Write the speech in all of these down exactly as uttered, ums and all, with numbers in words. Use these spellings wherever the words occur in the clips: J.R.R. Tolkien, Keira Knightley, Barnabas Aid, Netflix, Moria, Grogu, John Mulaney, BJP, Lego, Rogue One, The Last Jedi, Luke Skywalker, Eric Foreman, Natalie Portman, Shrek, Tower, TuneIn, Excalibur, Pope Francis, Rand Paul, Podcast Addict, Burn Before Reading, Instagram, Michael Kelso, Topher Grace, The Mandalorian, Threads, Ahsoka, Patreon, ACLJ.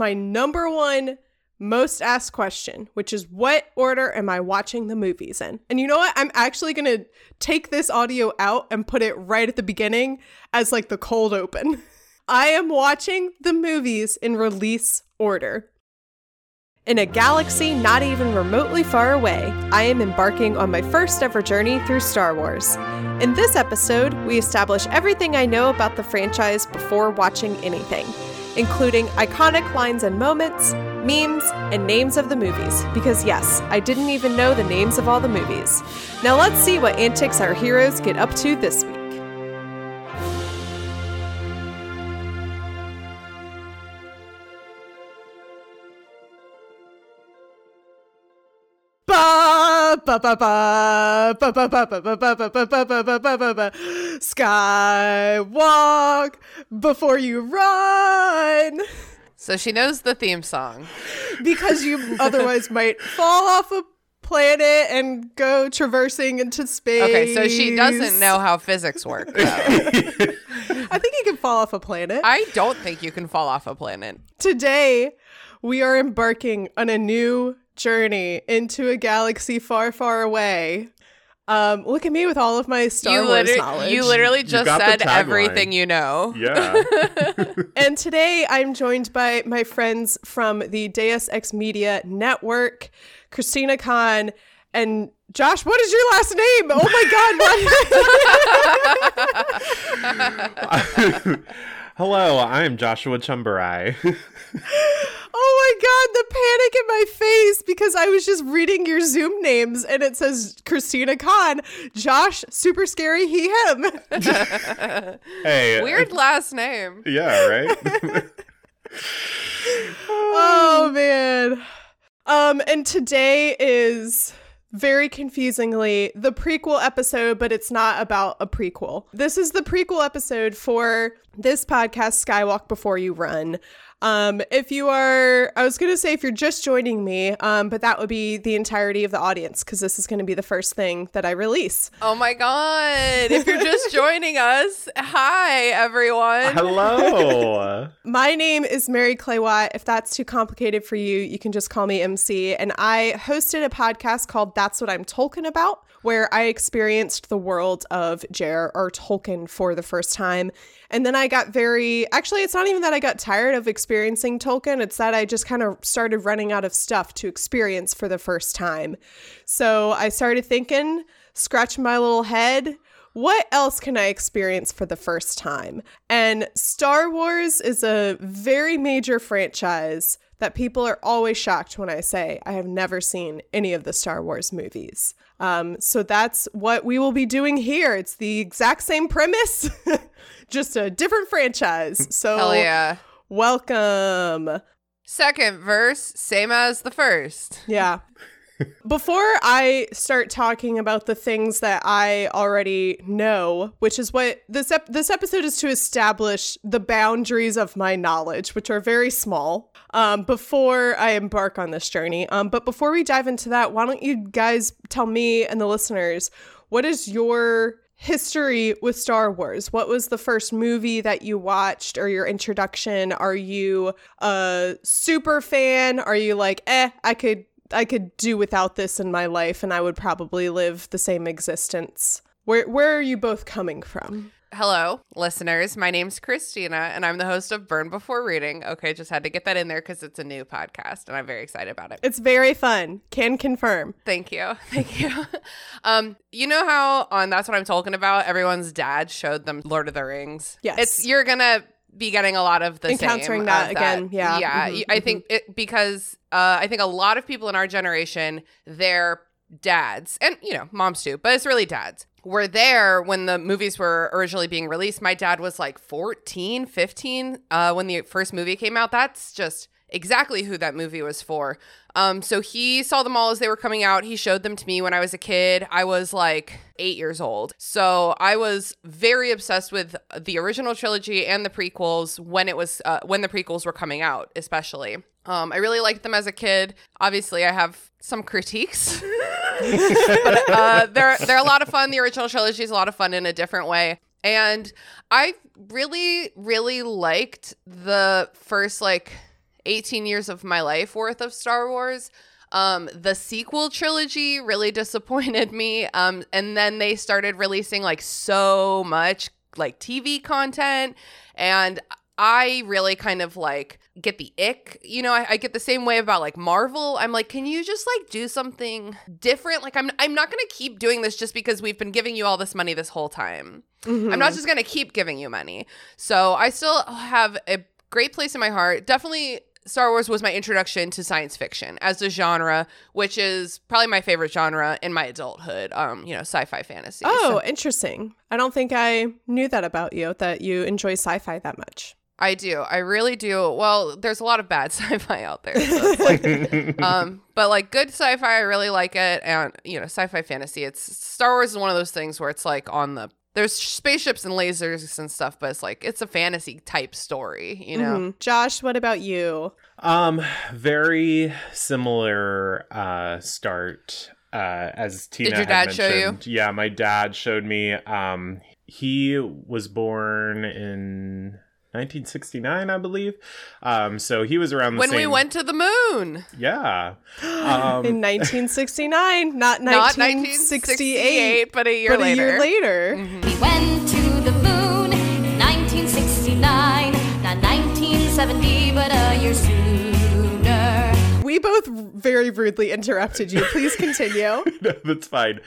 my number one most asked question, which is, what order am I watching the movies in? And you know what? I'm actually going to take this audio out and put it right at the beginning as like the cold open. I am watching the movies in release order. In a galaxy not even remotely far away, I am embarking on my first ever journey through Star Wars. In this episode, we establish everything I know about the franchise before watching anything, including iconic lines and moments, memes, and names of the movies, because yes, I didn't even know the names of all the movies. Now let's see what antics our heroes get up to this week. Skywalk Before You Run. So she knows the theme song. Because you otherwise might fall off a planet and go traversing into space. Okay, so she doesn't know how physics work, though. I think you can fall off a planet. I don't think you can fall off a planet. Today, we are embarking on a new journey into a galaxy far, far away. Um, look at me with all of my Star Wars knowledge. You literally just you said everything you know. Yeah. And today I'm joined by my friends from the Deus Ex Media Network, Christina Kann, and Josh, what is your last name? Oh my God. Hello, I'm Joshua Chumburai. Oh my God, the panic in my face, because I was just reading your Zoom names and it says Christina Kann, Josh, Super Scary, he, him. Hey, weird uh, last name. Yeah, right? Oh man. Um, and today is, very confusingly, the prequel episode, but it's not about a prequel. This is the prequel episode for this podcast, Skywalk Before You Run. Um, if you are, I was going to say if you're just joining me, um, but that would be the entirety of the audience, because this is going to be the first thing that I release. Oh my God. If you're just joining us, hi, everyone. Hello. My name is Mary Clay Watt. If that's too complicated for you, you can just call me M C. And I hosted a podcast called That's What I'm Tolkien About, where I experienced the world of J R R. Tolkien for the first time. And then I got very, actually, it's not even that I got tired of experiencing Tolkien. It's that I just kind of started running out of stuff to experience for the first time. So I started thinking, scratching my little head, what else can I experience for the first time? And Star Wars is a very major franchise that people are always shocked when I say I have never seen any of the Star Wars movies. Um, so that's what we will be doing here. It's the exact same premise, just a different franchise. So hell yeah. Welcome. Second verse, same as the first. Yeah. Before I start talking about the things that I already know, which is what this ep- this episode is to establish the boundaries of my knowledge, which are very small, um, before I embark on this journey. Um, but before we dive into that, why don't you guys tell me and the listeners, what is your history with Star Wars? What was the first movie that you watched or your introduction? Are you a super fan? Are you like, eh, I could... I could do without this in my life and I would probably live the same existence. Where where are you both coming from? Hello, listeners. My name's Christina and I'm the host of Burn Before Reading. Okay, just had to get that in there because it's a new podcast and I'm very excited about it. It's very fun. Can confirm. Thank you. Thank you. um, you know how on That's What I'm Talking About, everyone's dad showed them Lord of the Rings? Yes. It's, you're going to be getting a lot of the encountering same, that, that again. Yeah. Yeah. Mm-hmm, I mm-hmm. think it, because uh, I think a lot of people in our generation, their dads and, you know, moms too, but it's really dads were there when the movies were originally being released. My dad was like fourteen, fifteen uh, when the first movie came out. That's just exactly who that movie was for. Um, so he saw them all as they were coming out. He showed them to me when I was a kid. I was like eight years old. So I was very obsessed with the original trilogy and the prequels when it was uh, when the prequels were coming out, especially. Um, I really liked them as a kid. Obviously, I have some critiques, but uh, they're they're a lot of fun. The original trilogy is a lot of fun in a different way. And I really, really liked the first like eighteen years of my life worth of Star Wars. Um, the sequel trilogy really disappointed me. Um, and then they started releasing like so much like T V content, and I really kind of like get the ick, you know, I, I get the same way about like Marvel. I'm like, can you just like do something different? Like I'm, I'm not going to keep doing this just because we've been giving you all this money this whole time. Mm-hmm. I'm not just going to keep giving you money. So I still have a great place in my heart. Definitely Star Wars was my introduction to science fiction as a genre, which is probably my favorite genre in my adulthood, um, you know, sci-fi fantasy. Oh, so interesting. I don't think I knew that about you, that you enjoy sci-fi that much. I do. I really do. Well, there's a lot of bad sci-fi out there. So it's like, um, but like good sci-fi, I really like it. And, you know, sci-fi fantasy, it's Star Wars is one of those things where it's like on the, there's spaceships and lasers and stuff, but it's like it's a fantasy type story, you know. Mm-hmm. Josh, what about you? Um, very similar uh, start uh, as Tina. Did your dad show you? Yeah, my dad showed me. Um, he was born in nineteen sixty-nine, I believe. Um, so he was around the when same... we went to the moon. Yeah, um... in nineteen sixty-nine, not nineteen sixty-eight, but a year but later. A year later, mm-hmm. We went to the moon in nineteen sixty-nine, not nineteen seventy, but a year sooner. We both very rudely interrupted you. Please continue. No, that's fine.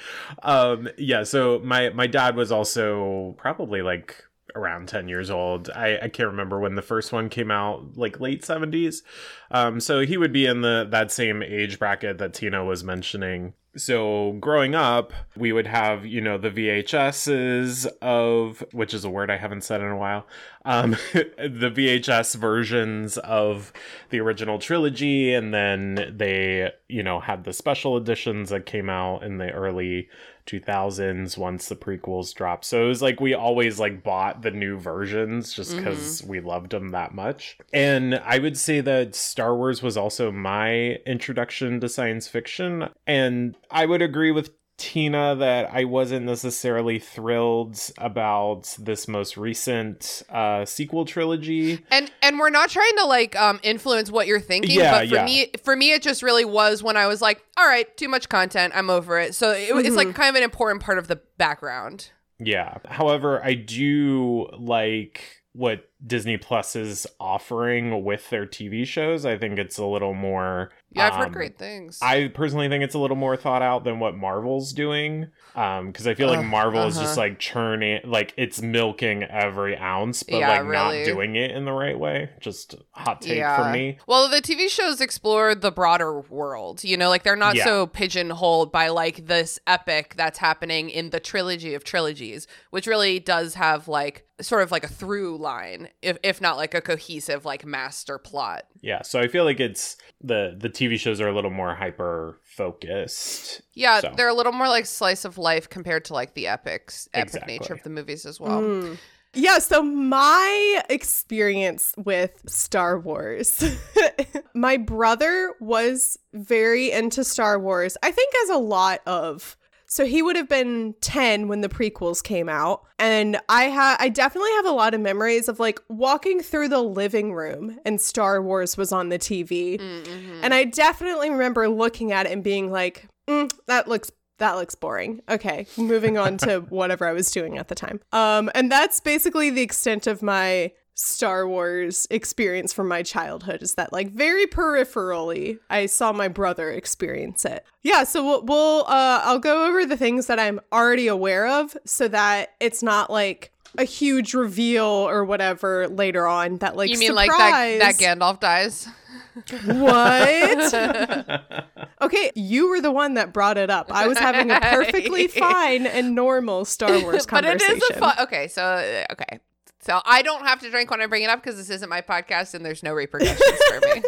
Um, yeah. So my my dad was also probably like around ten years old. I, I can't remember when the first one came out, like late seventies. Um, so he would be in the that same age bracket that Tina was mentioning. So growing up, we would have, you know, the V H Ss of, which is a word I haven't said in a while, um, the V H S versions of the original trilogy. And then they, you know, had the special editions that came out in the early two thousands once the prequels dropped. So it was like we always like bought the new versions just because mm-hmm. we loved them that much. And I would say that Star Wars was also my introduction to science fiction. And I would agree with Tina that I wasn't necessarily thrilled about this most recent uh sequel trilogy, and and we're not trying to like um influence what you're thinking, yeah, but for yeah. me for me it just really was when I was like, all right, too much content, I'm over it. So it, mm-hmm. it's like kind of an important part of the background. Yeah, however, I do like what Disney Plus is offering with their T V shows. I think it's a little more... Yeah, I've um, heard great things. I personally think it's a little more thought out than what Marvel's doing. Um, because I feel uh, like Marvel uh-huh. is just like churning, like it's milking every ounce, but yeah, like really. Not doing it in the right way. Just hot take yeah. for me. Well, the T V shows explore the broader world, you know, like they're not yeah. so pigeonholed by like this epic that's happening in the trilogy of trilogies, which really does have like sort of like a through line, if if not like a cohesive like master plot. Yeah, so I feel like it's the the T V shows are a little more hyper focused. Yeah, so they're a little more like slice of life compared to like the epics epic exactly. nature of the movies as well. Mm. Yeah, so my experience with Star Wars, my brother was very into Star Wars. I think as a lot of So he would have been ten when the prequels came out. And I ha- I definitely have a lot of memories of like walking through the living room and Star Wars was on the T V. Mm-hmm. And I definitely remember looking at it and being like, mm, that looks that looks boring. Okay, moving on to whatever I was doing at the time. Um, and that's basically the extent of my Star Wars experience from my childhood, is that like very peripherally I saw my brother experience it. Yeah, so we'll, we'll uh I'll go over the things that I'm already aware of so that it's not like a huge reveal or whatever later on that like you mean surprise. Like that, that Gandalf dies. What? Okay, you were the one that brought it up. I was having a perfectly fine and normal Star Wars conversation. But it is a fun. Okay, so okay. So I don't have to drink when I bring it up because this isn't my podcast and there's no repercussions for me.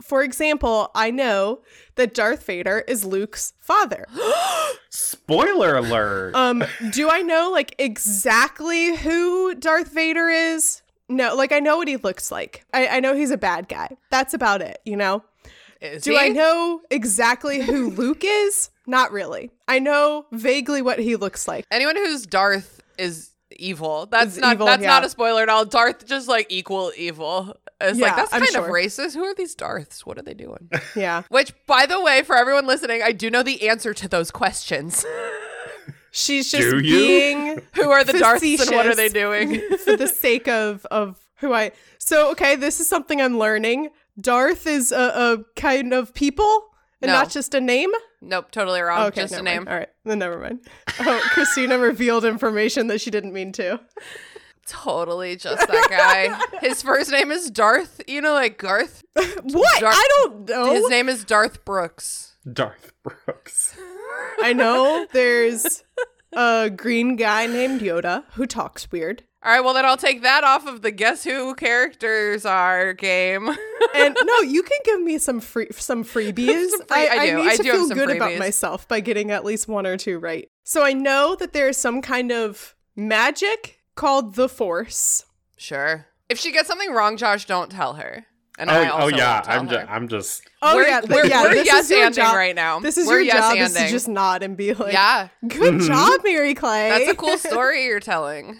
For example, I know that Darth Vader is Luke's father. Spoiler alert. Um, do I know like exactly who Darth Vader is? No, like I know what he looks like. I, I know he's a bad guy. That's about it, you know? Is do he? I know exactly who Luke is? Not really. I know vaguely what he looks like. Anyone who's Darth is... evil. That's not evil, that's yeah. not a spoiler at all. Darth just like equal evil. It's yeah, like that's I'm kind sure. of racist. Who are these Darths? What are they doing? Yeah. Which, by the way, for everyone listening, I do know the answer to those questions. She's just being who are the facetious. Darths and what are they doing for the sake of of who I. So okay, this is something I'm learning. Darth is a, a kind of people. And no. not just a name? Nope, totally wrong. Okay, just a name. Mind. All right, then never mind. Oh, Christina revealed information that she didn't mean to. Totally just that guy. His first name is Darth, you know, like Garth. What? Dar- I don't know. His name is Darth Brooks. Darth Brooks. I know there's a green guy named Yoda who talks weird. All right, well, then I'll take that off of the guess who characters are game. And no, you can give me some free some freebies. some free, I, I, I do. need I to do feel good freebies. about myself by getting at least one or two right. So I know that there is some kind of magic called the Force. Sure. If she gets something wrong, Josh, don't tell her. And oh, I also oh yeah, I'm just, I'm just. Oh we're, yeah, we're, yeah, we're this yes is your job right now. This is we're your yes job. Anding. Is to just nod and be like, yeah, good mm-hmm. job, Mary Clay. That's a cool story you're telling.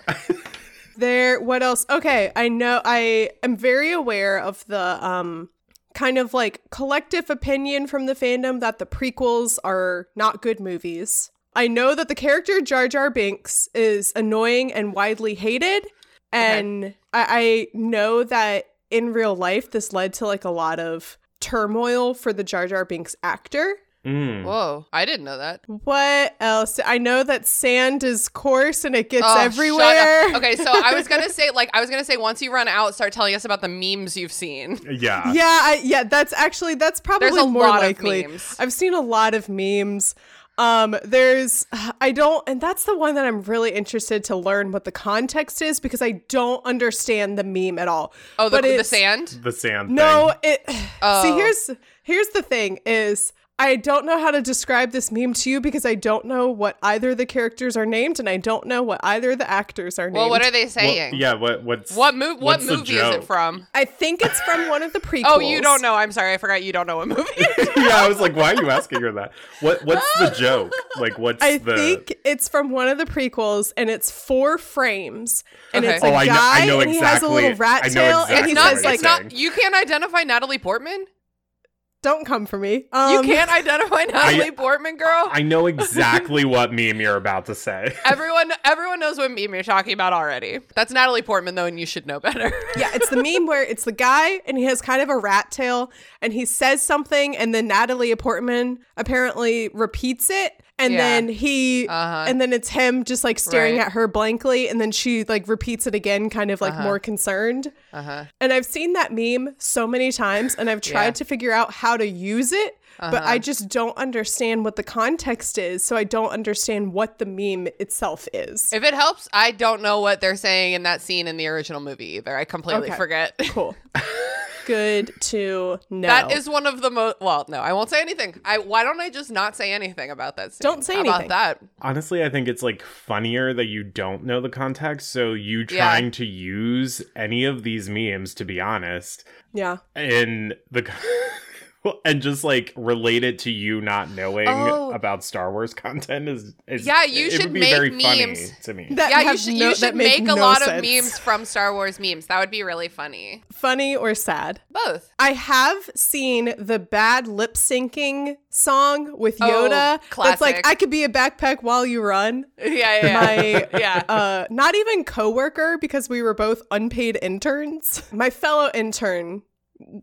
There, what else? Okay, I know I am very aware of the um, kind of like collective opinion from the fandom that the prequels are not good movies. I know that the character Jar Jar Binks is annoying and widely hated. And okay. I-, I know that in real life, this led to like a lot of turmoil for the Jar Jar Binks actor. Mm. Whoa, I didn't know that. What else? I know that sand is coarse and it gets oh, everywhere. Okay, so I was gonna say, like, I was gonna say, once you run out, start telling us about the memes you've seen. Yeah, yeah, I, yeah. That's actually that's probably there's a more lot likely. Of memes. I've seen a lot of memes. Um, there's I don't, and that's the one that I'm really interested to learn what the context is because I don't understand the meme at all. Oh, the, the sand, the sand. No, thing. it. Oh. See, here's here's the thing is. I don't know how to describe this meme to you because I don't know what either of the characters are named and I don't know what either of the actors are named. Well, what are they saying? Well, yeah, what what's, what mo- what's What movie is it from? I think it's from one of the prequels. Oh, you don't know. I'm sorry. I forgot you don't know what movie it is. Yeah, I was like, why are you asking her that? What What's the joke? Like, what's I the... I think it's from one of the prequels and it's four frames and okay. it's a oh, guy I know, I know and exactly. he has a little rat I know tail exactly and he says like, not, you can't identify Natalie Portman? Don't come for me. Um, you can't identify Natalie I, Portman, girl. I know exactly what meme you're about to say. Everyone everyone knows what meme you're talking about already. That's Natalie Portman, though, and you should know better. Yeah, it's the meme where it's the guy, and he has kind of a rat tail, and he says something, and then Natalie Portman apparently repeats it, and yeah. then he, uh-huh. and then it's him just, like, staring right. at her blankly, and then she, like, repeats it again, kind of, like, uh-huh. more concerned. Uh-huh. And I've seen that meme so many times, and I've tried yeah. to figure out how How to use it, uh-huh. but I just don't understand what the context is, so I don't understand what the meme itself is. If it helps, I don't know what they're saying in that scene in the original movie either. I completely okay. forget. Cool. Good to know. That is one of the most. Well, no, I won't say anything. I why don't I just not say anything about that scene? Don't say How anything about that. Honestly, I think it's like funnier that you don't know the context. So you trying yeah. to use any of these memes, to be honest. Yeah. In the. And just like relate it to you not knowing oh. about Star Wars content is, is yeah. You should make very memes funny to me. That yeah, you should, no, you should make, make a no lot sense. Of memes from Star Wars memes. That would be really funny. Funny or sad? Both. I have seen the bad lip syncing song with Yoda. Oh, that's like I could be a backpack while you run. Yeah, yeah, yeah. My yeah. Uh, not even coworker because we were both unpaid interns. My fellow intern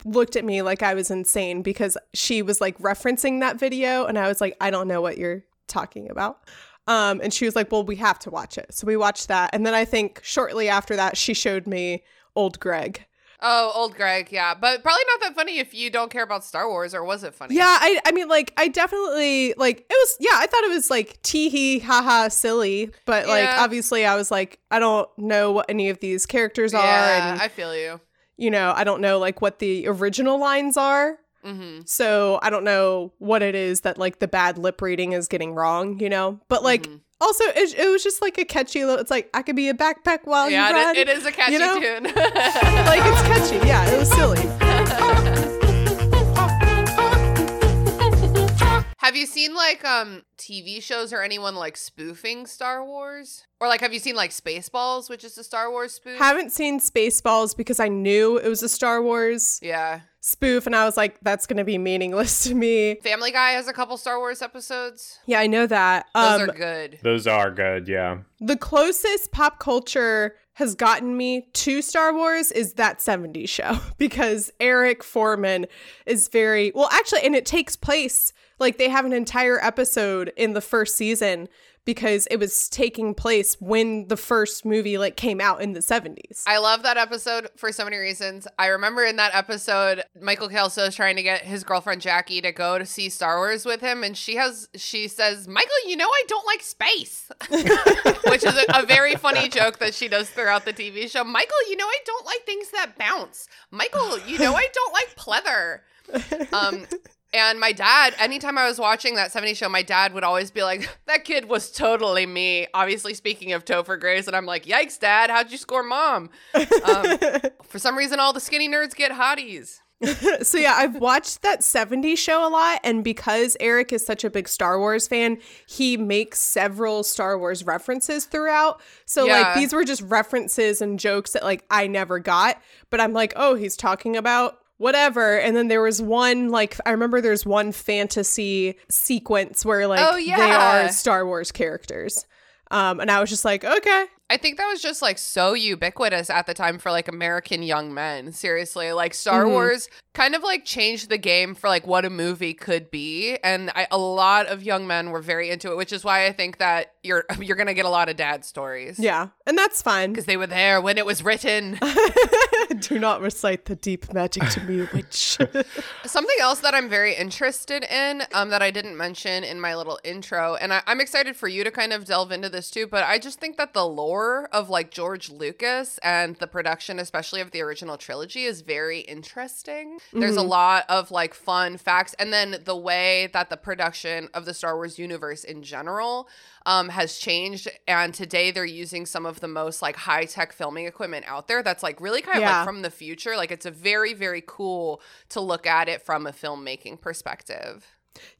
looked at me like I was insane because she was like referencing that video and I was like, I don't know what you're talking about. Um, and she was like, well, we have to watch it. So we watched that. And then I think shortly after that, she showed me Old Greg. Oh, Old Greg. Yeah. But probably not that funny if you don't care about Star Wars, or was it funny? Yeah. I, I mean, like, I definitely like it was. Yeah. I thought it was like tee hee, haha, silly. But yeah. like, obviously I was like, I don't know what any of these characters are. Yeah, and I feel you. You know, I don't know, like, what the original lines are. Mm-hmm. So I don't know what it is that, like, the bad lip reading is getting wrong, you know? But, like, mm-hmm. also, it, it was just, like, a catchy little... It's like, I could be a backpack while yeah, you run. Yeah, it, it is a catchy you know? Tune. Like, it's catchy. Yeah, it was silly. Have you seen, like, um, T V shows or anyone, like, spoofing Star Wars? Or, like, have you seen, like, Spaceballs, which is a Star Wars spoof? Haven't seen Spaceballs because I knew it was a Star Wars yeah. spoof, and I was like, that's going to be meaningless to me. Family Guy has a couple Star Wars episodes. Yeah, I know that. Those um, are good. Those are good, yeah. The closest pop culture has gotten me to Star Wars is That seventies Show, because Eric Foreman is very... Well, actually, and it takes place... Like, they have an entire episode in the first season because it was taking place when the first movie, like, came out in the seventies. I love that episode for so many reasons. I remember in that episode, Michael Kelso is trying to get his girlfriend Jackie to go to see Star Wars with him. And she has, she says, Michael, you know I don't like space. Which is a, a very funny joke that she does throughout the T V show. Michael, you know I don't like things that bounce. Michael, you know I don't like pleather. Um... And my dad, anytime I was watching That seventies Show, my dad would always be like, that kid was totally me. Obviously, speaking of Topher Grace, and I'm like, yikes, Dad, how'd you score mom? Um, for some reason, all the skinny nerds get hotties. So yeah, I've watched That seventies Show a lot, and because Eric is such a big Star Wars fan, he makes several Star Wars references throughout. So yeah. like, these were just references and jokes that like I never got, but I'm like, oh, he's talking about... whatever. And then there was one, like, I remember there's one fantasy sequence where, like, oh, yeah. they are Star Wars characters. Um, and I was just like, okay. I think that was just, like, so ubiquitous at the time for, like, American young men. Seriously, like, Star mm-hmm. Wars kind of, like, changed the game for, like, what a movie could be. And I, a lot of young men were very into it, which is why I think that you're you're going to get a lot of dad stories. Yeah. And that's fine. Because they were there when it was written. Do not recite the deep magic to me, witch. Something else that I'm very interested in um, that I didn't mention in my little intro, and I, I'm excited for you to kind of delve into this too, but I just think that the lore of like George Lucas and the production, especially of the original trilogy, is very interesting. Mm-hmm. There's a lot of like fun facts, and then the way that the production of the Star Wars universe in general um, has changed, and today they're using some of the most like high-tech filming equipment out there that's like really kind of yeah. like from the future. Like, it's a very, very cool to look at it from a filmmaking perspective.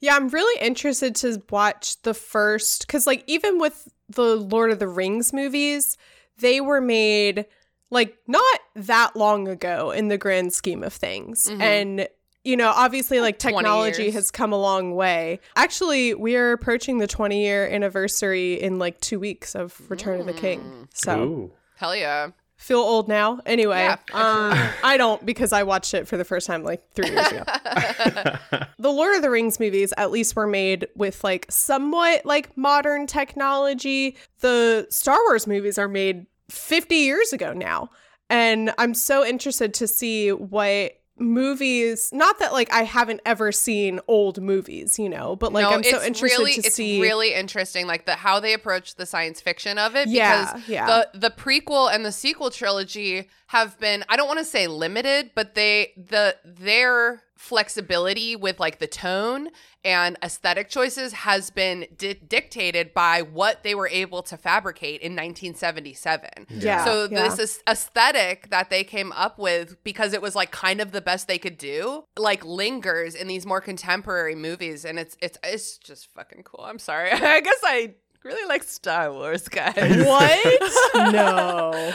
Yeah, I'm really interested to watch the first, because like even with the Lord of the Rings movies, they were made like not that long ago in the grand scheme of things. Mm-hmm. And you know, obviously, like, technology has come a long way. Actually, we are approaching the twenty-year anniversary in, like, two weeks of Return mm. of the King. So, Ooh. Hell yeah. Feel old now? Anyway, yeah. um, I don't, because I watched it for the first time, like, three years ago. The Lord of the Rings movies, at least, were made with, like, somewhat, like, modern technology. The Star Wars movies are made fifty years ago now. And I'm so interested to see what... movies, not that like I haven't ever seen old movies, you know, but like no, I'm so interested really, to it's see. It's really interesting, like the how they approach the science fiction of it. Yeah, because yeah. the the prequel and the sequel trilogy have been, I don't want to say limited, but they the their flexibility with like the tone and aesthetic choices has been di- dictated by what they were able to fabricate in nineteen seventy-seven. Yeah. So yeah. this is aesthetic that they came up with, because it was like kind of the best they could do, like lingers in these more contemporary movies, and it's it's it's just fucking cool. I'm sorry. I guess I really like Star Wars, guys. What? No.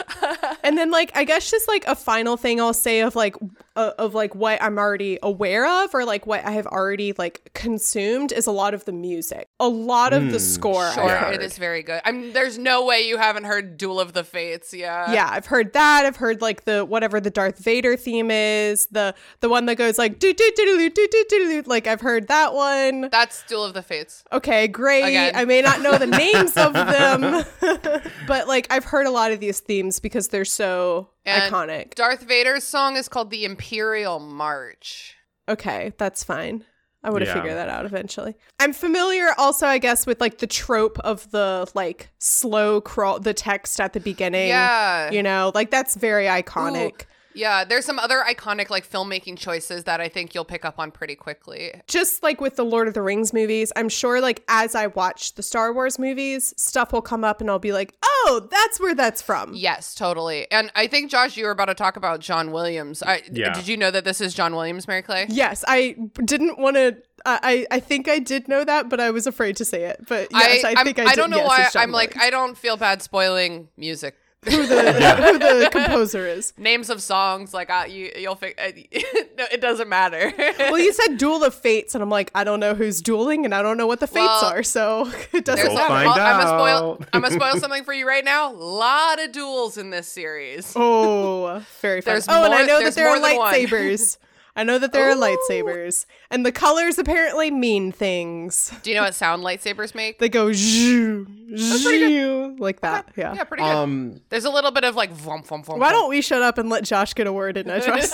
And then like I guess just like a final thing I'll say of like uh, of like what I'm already aware of, or like what I have already like consumed, is a lot of the music. A lot of mm, the score. Sure, I've heard. It is very good. I mean, there's no way you haven't heard Duel of the Fates, yeah. Yeah, I've heard that. I've heard like the whatever the Darth Vader theme is, the the one that goes like do do do do do do do, like I've heard that one. That's Duel of the Fates. Okay, great. Again. I may not know the names of them, but like I've heard a lot of these themes because they're so and iconic. Darth Vader's song is called The Imperial March. Okay, that's fine. I would have yeah. figured that out eventually. I'm familiar also, I guess, with like the trope of the like slow crawl, the text at the beginning. Yeah, you know, like that's very iconic. Ooh. Yeah, there's some other iconic like filmmaking choices that I think you'll pick up on pretty quickly. Just like with the Lord of the Rings movies, I'm sure like as I watch the Star Wars movies, stuff will come up and I'll be like, oh, that's where that's from. Yes, totally. And I think, Josh, you were about to talk about John Williams. I, yeah. Did you know that this is John Williams, Mary Clay? Yes, I didn't want to. I, I think I did know that, but I was afraid to say it. But yes, I, I think I, I did. I don't know yes, why I'm Williams. Like, I don't feel bad spoiling music. Who the yeah. who the composer is? Names of songs, like uh, you you'll fi- uh, no, it doesn't matter. Well, you said Duel of Fates, and I'm like, I don't know who's dueling, and I don't know what the fates well, are, so it doesn't we'll matter. Find well, out. I'm gonna spoil, spoil something for you right now. A lot of duels in this series. Oh, very fun. Oh, more, and I know that there are lightsabers. I know that there oh. are lightsabers, and the colors apparently mean things. Do you know what sound lightsabers make? They go zhoo, zhoo, like that. Yeah, yeah, pretty good. Um, There's a little bit of like vum, vum, vum. Why don't we shut up and let Josh get a word in? I trust.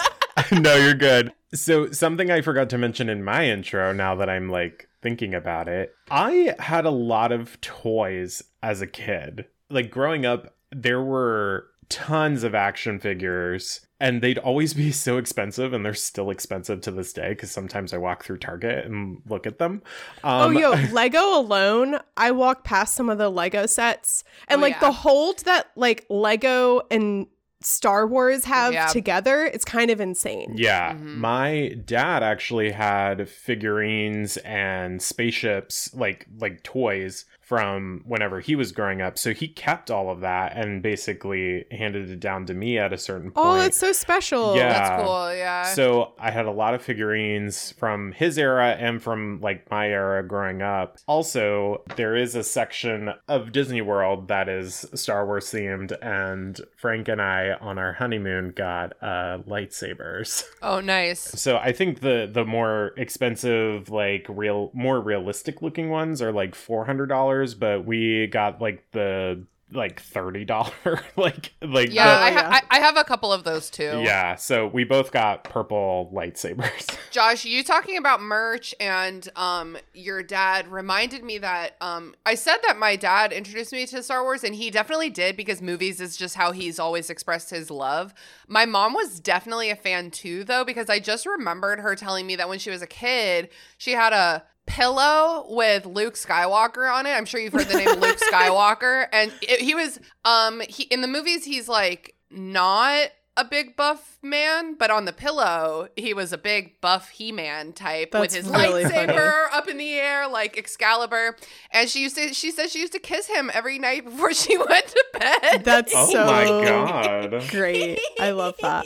No, you're good. So something I forgot to mention in my intro. Now that I'm like thinking about it, I had a lot of toys as a kid. Like growing up, there were tons of action figures. And they'd always be so expensive, and they're still expensive to this day, because sometimes I walk through Target and look at them. Um, oh, yo, Lego alone, I walk past some of the Lego sets, and, oh, like, yeah. the hold that, like, Lego and Star Wars have yeah. together, it's kind of insane. Yeah. Mm-hmm. My dad actually had figurines and spaceships, like like toys, from whenever he was growing up. So he kept all of that and basically handed it down to me at a certain point. Oh, that's so special. Yeah. That's cool. Yeah. So I had a lot of figurines from his era and from like my era growing up. Also, there is a section of Disney World that is Star Wars themed, and Frank and I on our honeymoon got uh, lightsabers. Oh, nice. So I think the the more expensive, like real, more realistic looking ones are like four hundred dollars. But we got like the like thirty dollars like like yeah, the, I, ha- I I have a couple of those too. Yeah, so we both got purple lightsabers. Josh, you talking about merch and um your dad reminded me that um I said that my dad introduced me to Star Wars, and he definitely did, because movies is just how he's always expressed his love. My mom was definitely a fan too, though, because I just remembered her telling me that when she was a kid, she had a pillow with Luke Skywalker on it. I'm sure you've heard the name Luke Skywalker. And it, he was, um, he in the movies, he's like not a big buff man, but on the pillow, he was a big buff He-Man type. That's with his really lightsaber funny. Up in the air, like Excalibur. And she used to, she said she used to kiss him every night before she went to bed. That's oh so my God. Great. I love that.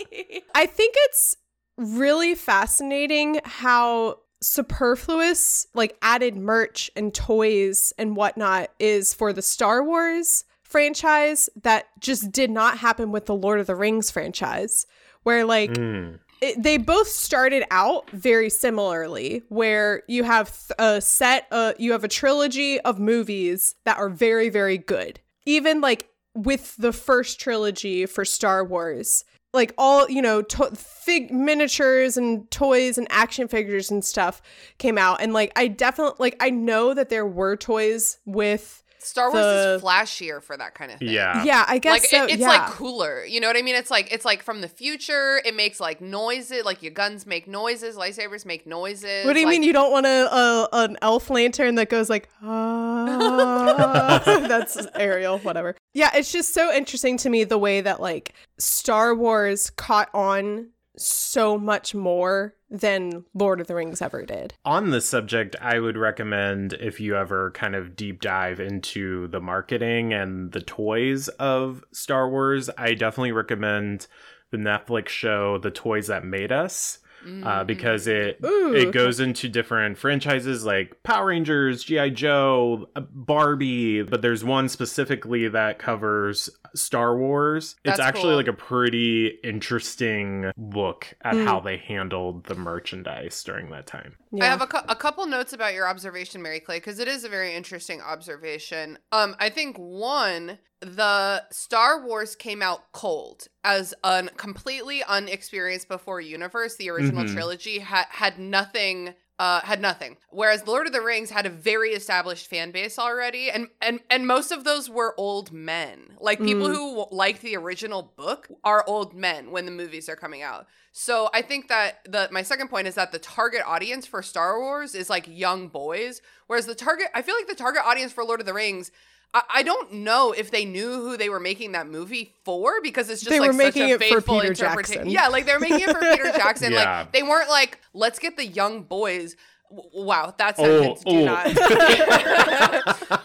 I think it's really fascinating how superfluous, like added merch and toys and whatnot, is for the Star Wars franchise that just did not happen with the Lord of the Rings franchise, where like mm. it, they both started out very similarly, where you have a set, uh, you have a trilogy of movies that are very, very good. Even like with the first trilogy for Star Wars, like all, you know, to- fig miniatures and toys and action figures and stuff came out. And like, I definitely, like, I know that there were toys with Star Wars the... is flashier for that kind of thing. Yeah. Yeah, I guess like, so. It, it's yeah. like cooler. You know what I mean? It's like, it's like from the future. It makes like noises. Like your guns make noises. Lightsabers make noises. What do you like... mean you don't want a, a an elf lantern that goes like, ah. That's Ariel, whatever. Yeah, it's just so interesting to me the way that like Star Wars caught on so much more than Lord of the Rings ever did. On this subject, I would recommend if you ever kind of deep dive into the marketing and the toys of Star Wars, I definitely recommend the Netflix show The Toys That Made Us. Mm. Uh, because it Ooh. It goes into different franchises like Power Rangers, G I Joe, Barbie, but there's one specifically that covers Star Wars. That's it's actually cool. like a pretty interesting look at mm. how they handled the merchandise during that time. Yeah. I have a, cu- a couple notes about your observation, Mary Clay, because it is a very interesting observation. Um, I think one, the Star Wars came out cold as a completely unexperienced before universe. The original mm-hmm. trilogy ha- had nothing uh, had nothing. Whereas Lord of the Rings had a very established fan base already. And, and, and most of those were old men. Like people mm. who liked the original book are old men when the movies are coming out. So I think that the my second point is that the target audience for Star Wars is like young boys. Whereas the target, I feel like the target audience for Lord of the Rings, I, I don't know if they knew who they were making that movie for, because it's just they like such a faithful interpretation. Yeah, like they were making it for Peter Jackson. Yeah. Like they weren't like, let's get the young boys. Wow, that's oh, oh. not.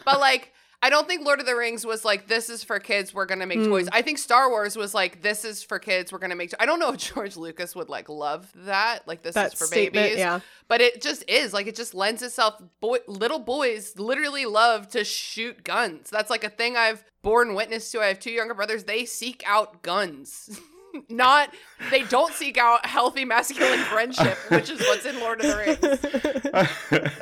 But like, I don't think Lord of the Rings was like, this is for kids, we're going to make mm. toys. I think Star Wars was like, this is for kids, we're going to make toys. I don't know if George Lucas would like love that. Like, this that is for babies. Yeah. But it just is. Like, it just lends itself. Boy, little boys literally love to shoot guns. That's like a thing I've borne witness to. I have two younger brothers. They seek out guns. Not, they don't seek out healthy masculine friendship, which is what's in Lord of the Rings.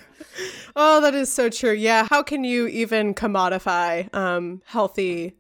Oh, that is so true. Yeah. How can you even commodify um, healthy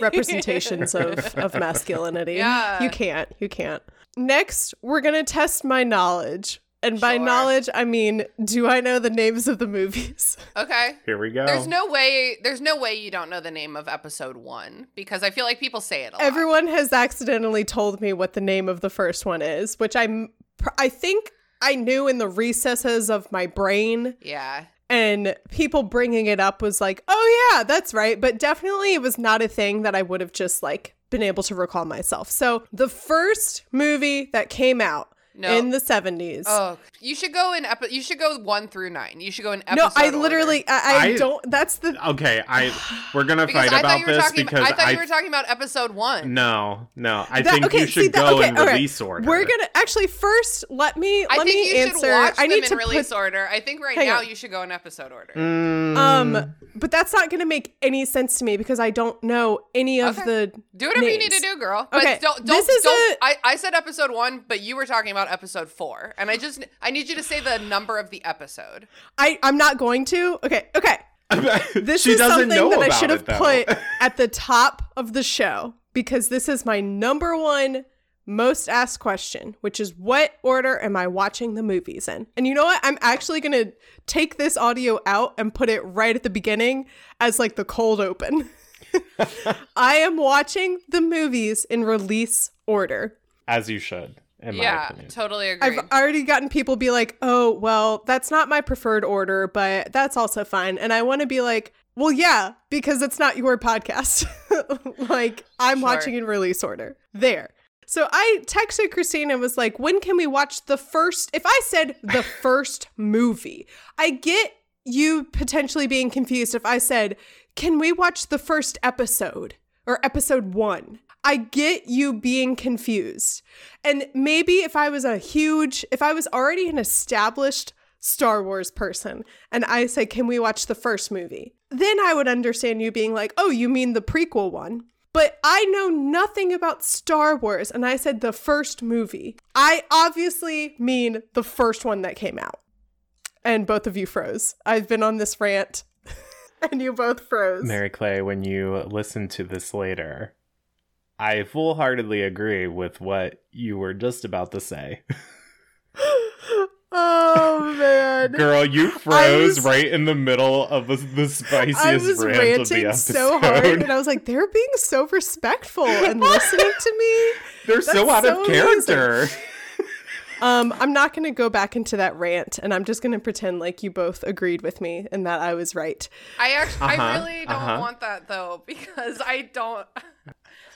representations of, of masculinity? Yeah. You can't. You can't. Next, we're going to test my knowledge. And by sure. knowledge, I mean, do I know the names of the movies? Okay. Here we go. There's no way There's no way you don't know the name of episode one, because I feel like people say it a lot. Everyone has accidentally told me what the name of the first one is, which I'm, I think I knew in the recesses of my brain. Yeah. And people bringing it up was like, oh, yeah, that's right. But definitely it was not a thing that I would have just like been able to recall myself. So the first movie that came out No. in the seventies. Oh, you should go in. Epi- you should go one through nine. You should go in. Episode no, I literally, I, I, I don't. That's the okay. I we're gonna fight about this talking, because I thought I, you were talking about episode one. No, no. I that, think okay, you should that, go okay, in okay. release order. We're gonna actually first let me. I let think me you answer. Should watch I need them in to release put, order. I think right now on. You should go in episode order. Mm. Um, but that's not gonna make any sense to me because I don't know any of okay. the. Do whatever names. You need to do, girl. But okay. Don't. Don't. This is don't a, I, I said episode one, but you were talking about. Episode four, and I just I need you to say the number of the episode. I I'm not going to. Okay, okay. This is something that I should have put at the top of the show because this is my number one most asked question, which is what order am I watching the movies in? And you know what? I'm actually gonna take this audio out and put it right at the beginning as like the cold open. I am watching the movies in release order, as you should. In yeah, totally agree. I've already gotten people be like, oh, well, that's not my preferred order, but that's also fine. And I want to be like, well, yeah, because it's not your podcast. Like, I'm sure. watching in release order. There. So I texted Christina and was like, when can we watch the first? If I said the first movie, I get you potentially being confused. If I said, can we watch the first episode or episode one? I get you being confused. And maybe if I was a huge, if I was already an established Star Wars person and I say, can we watch the first movie? Then I would understand you being like, oh, you mean the prequel one. But I know nothing about Star Wars. And I said the first movie. I obviously mean the first one that came out. And both of you froze. I've been on this rant and you both froze. Mary Clay, when you listen to this later, I full-heartedly agree with what you were just about to say. Oh, man. Girl, you froze was, right in the middle of the, the spiciest rant of the episode. I was ranting so hard, and I was like, they're being so respectful and listening to me. They're so out so of character. um, I'm not going to go back into that rant, and I'm just going to pretend like you both agreed with me and that I was right. I, actually, uh-huh, I really don't uh-huh. want that, though, because I don't...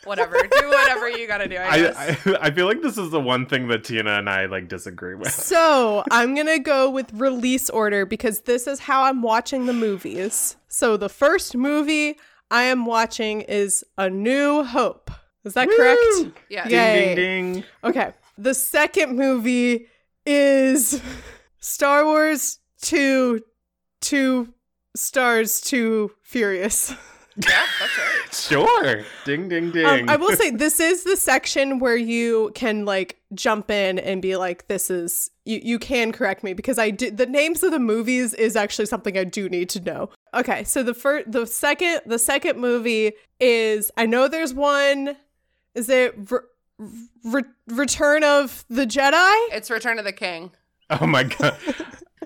Whatever, do whatever you gotta do. I, guess. I, I I feel like this is the one thing that Tina and I like disagree with. So I'm gonna go with release order because this is how I'm watching the movies. So the first movie I am watching is A New Hope. Is that Woo! Correct? Yeah. Ding, ding, ding. Okay. The second movie is Star Wars two, two stars, two furious. Yeah, that's right. Sure. Ding, ding, ding. Um, I will say this is the section where you can like jump in and be like, this is, you, you can correct me because I did the names of the movies is actually something I do need to know. Okay. So the first, the second, the second movie is, I know there's one, is it Re- Re- Return of the Jedi? It's Return of the King. Oh my God.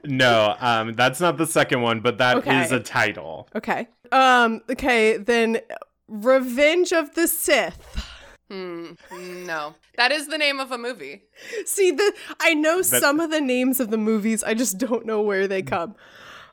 No, um, that's not the second one, but that okay. is a title. Okay. Um. Okay, then Revenge of the Sith. Hmm. No. That is the name of a movie. See, the I know that, some of the names of the movies. I just don't know where they come.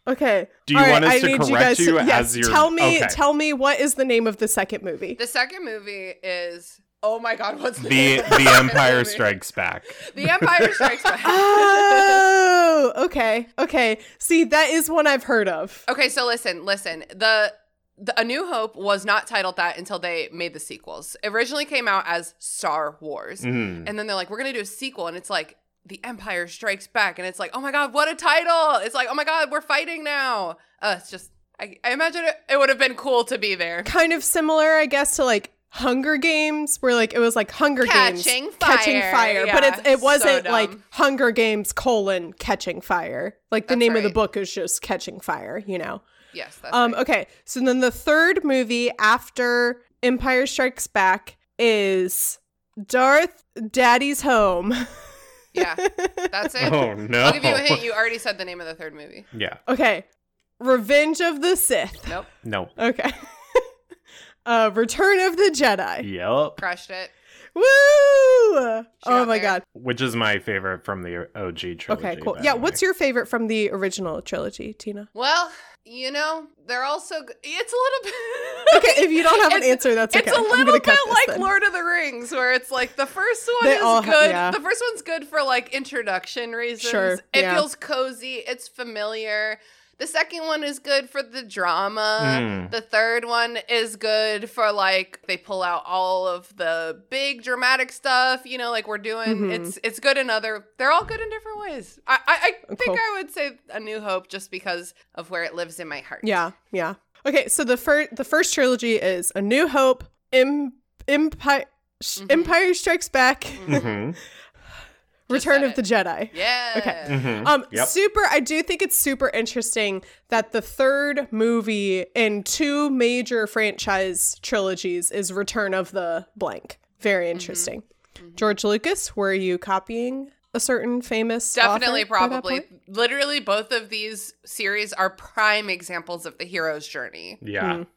Okay. Do you All want right, us I to correct you, guys, you yes, as your... Tell me, okay. tell me what is the name of the second movie? The second movie is... Oh my God, what's the, the name of the The Empire Strikes Back. The Empire Strikes Back. Oh, okay. Okay. See, that is one I've heard of. Okay, so listen, listen. The... The, A New Hope was not titled that until they made the sequels. It originally came out as Star Wars. Mm. And then they're like, we're going to do a sequel. And it's like, The Empire Strikes Back. And it's like, oh my God, what a title. It's like, oh my God, we're fighting now. Uh, it's just, I, I imagine it, it would have been cool to be there. Kind of similar, I guess, to like Hunger Games, where like it was like Hunger Catching Games. Fire. Catching Fire. Yeah, but it, it wasn't so like Hunger Games colon Catching Fire. Like the That's name right. of the book is just Catching Fire, you know. Yes, that's um, right. Okay, so then the third movie after Empire Strikes Back is Darth Daddy's Home. Yeah, that's it. Oh, no. I'll give you a hint. You already said the name of the third movie. Yeah. Okay, Revenge of the Sith. Nope. Nope. Okay. uh, Return of the Jedi. Yep. Crushed it. Woo! She oh, my there. God. Which is my favorite from the O G trilogy. Okay, cool. Yeah, what's your favorite from the original trilogy, Tina? Well... You know, they're also... G- it's a little bit... Okay, if you don't have an answer, that's okay. It's a little bit like then. Lord of the Rings, where it's like the first one they is all, good. Yeah. The first one's good for like introduction reasons. Sure, it yeah. feels cozy. It's familiar. The second one is good for the drama. Mm. The third one is good for like, they pull out all of the big dramatic stuff, you know, like we're doing. Mm-hmm. It's it's good in other, they're all good in different ways. I, I, I think cool. I would say A New Hope just because of where it lives in my heart. Yeah, yeah. Okay, so the, fir- the first trilogy is A New Hope, Im- Empire, sh- mm-hmm. Empire Strikes Back. Mm-hmm. Return of the Jedi. Yeah. Okay. Mm-hmm. Um, yep. Super, I do think it's super interesting that the third movie in two major franchise trilogies is Return of the blank. Very interesting. Mm-hmm. Mm-hmm. George Lucas, were you copying a certain famous Definitely, author probably. Literally, both of these series are prime examples of the hero's journey. Yeah. Mm.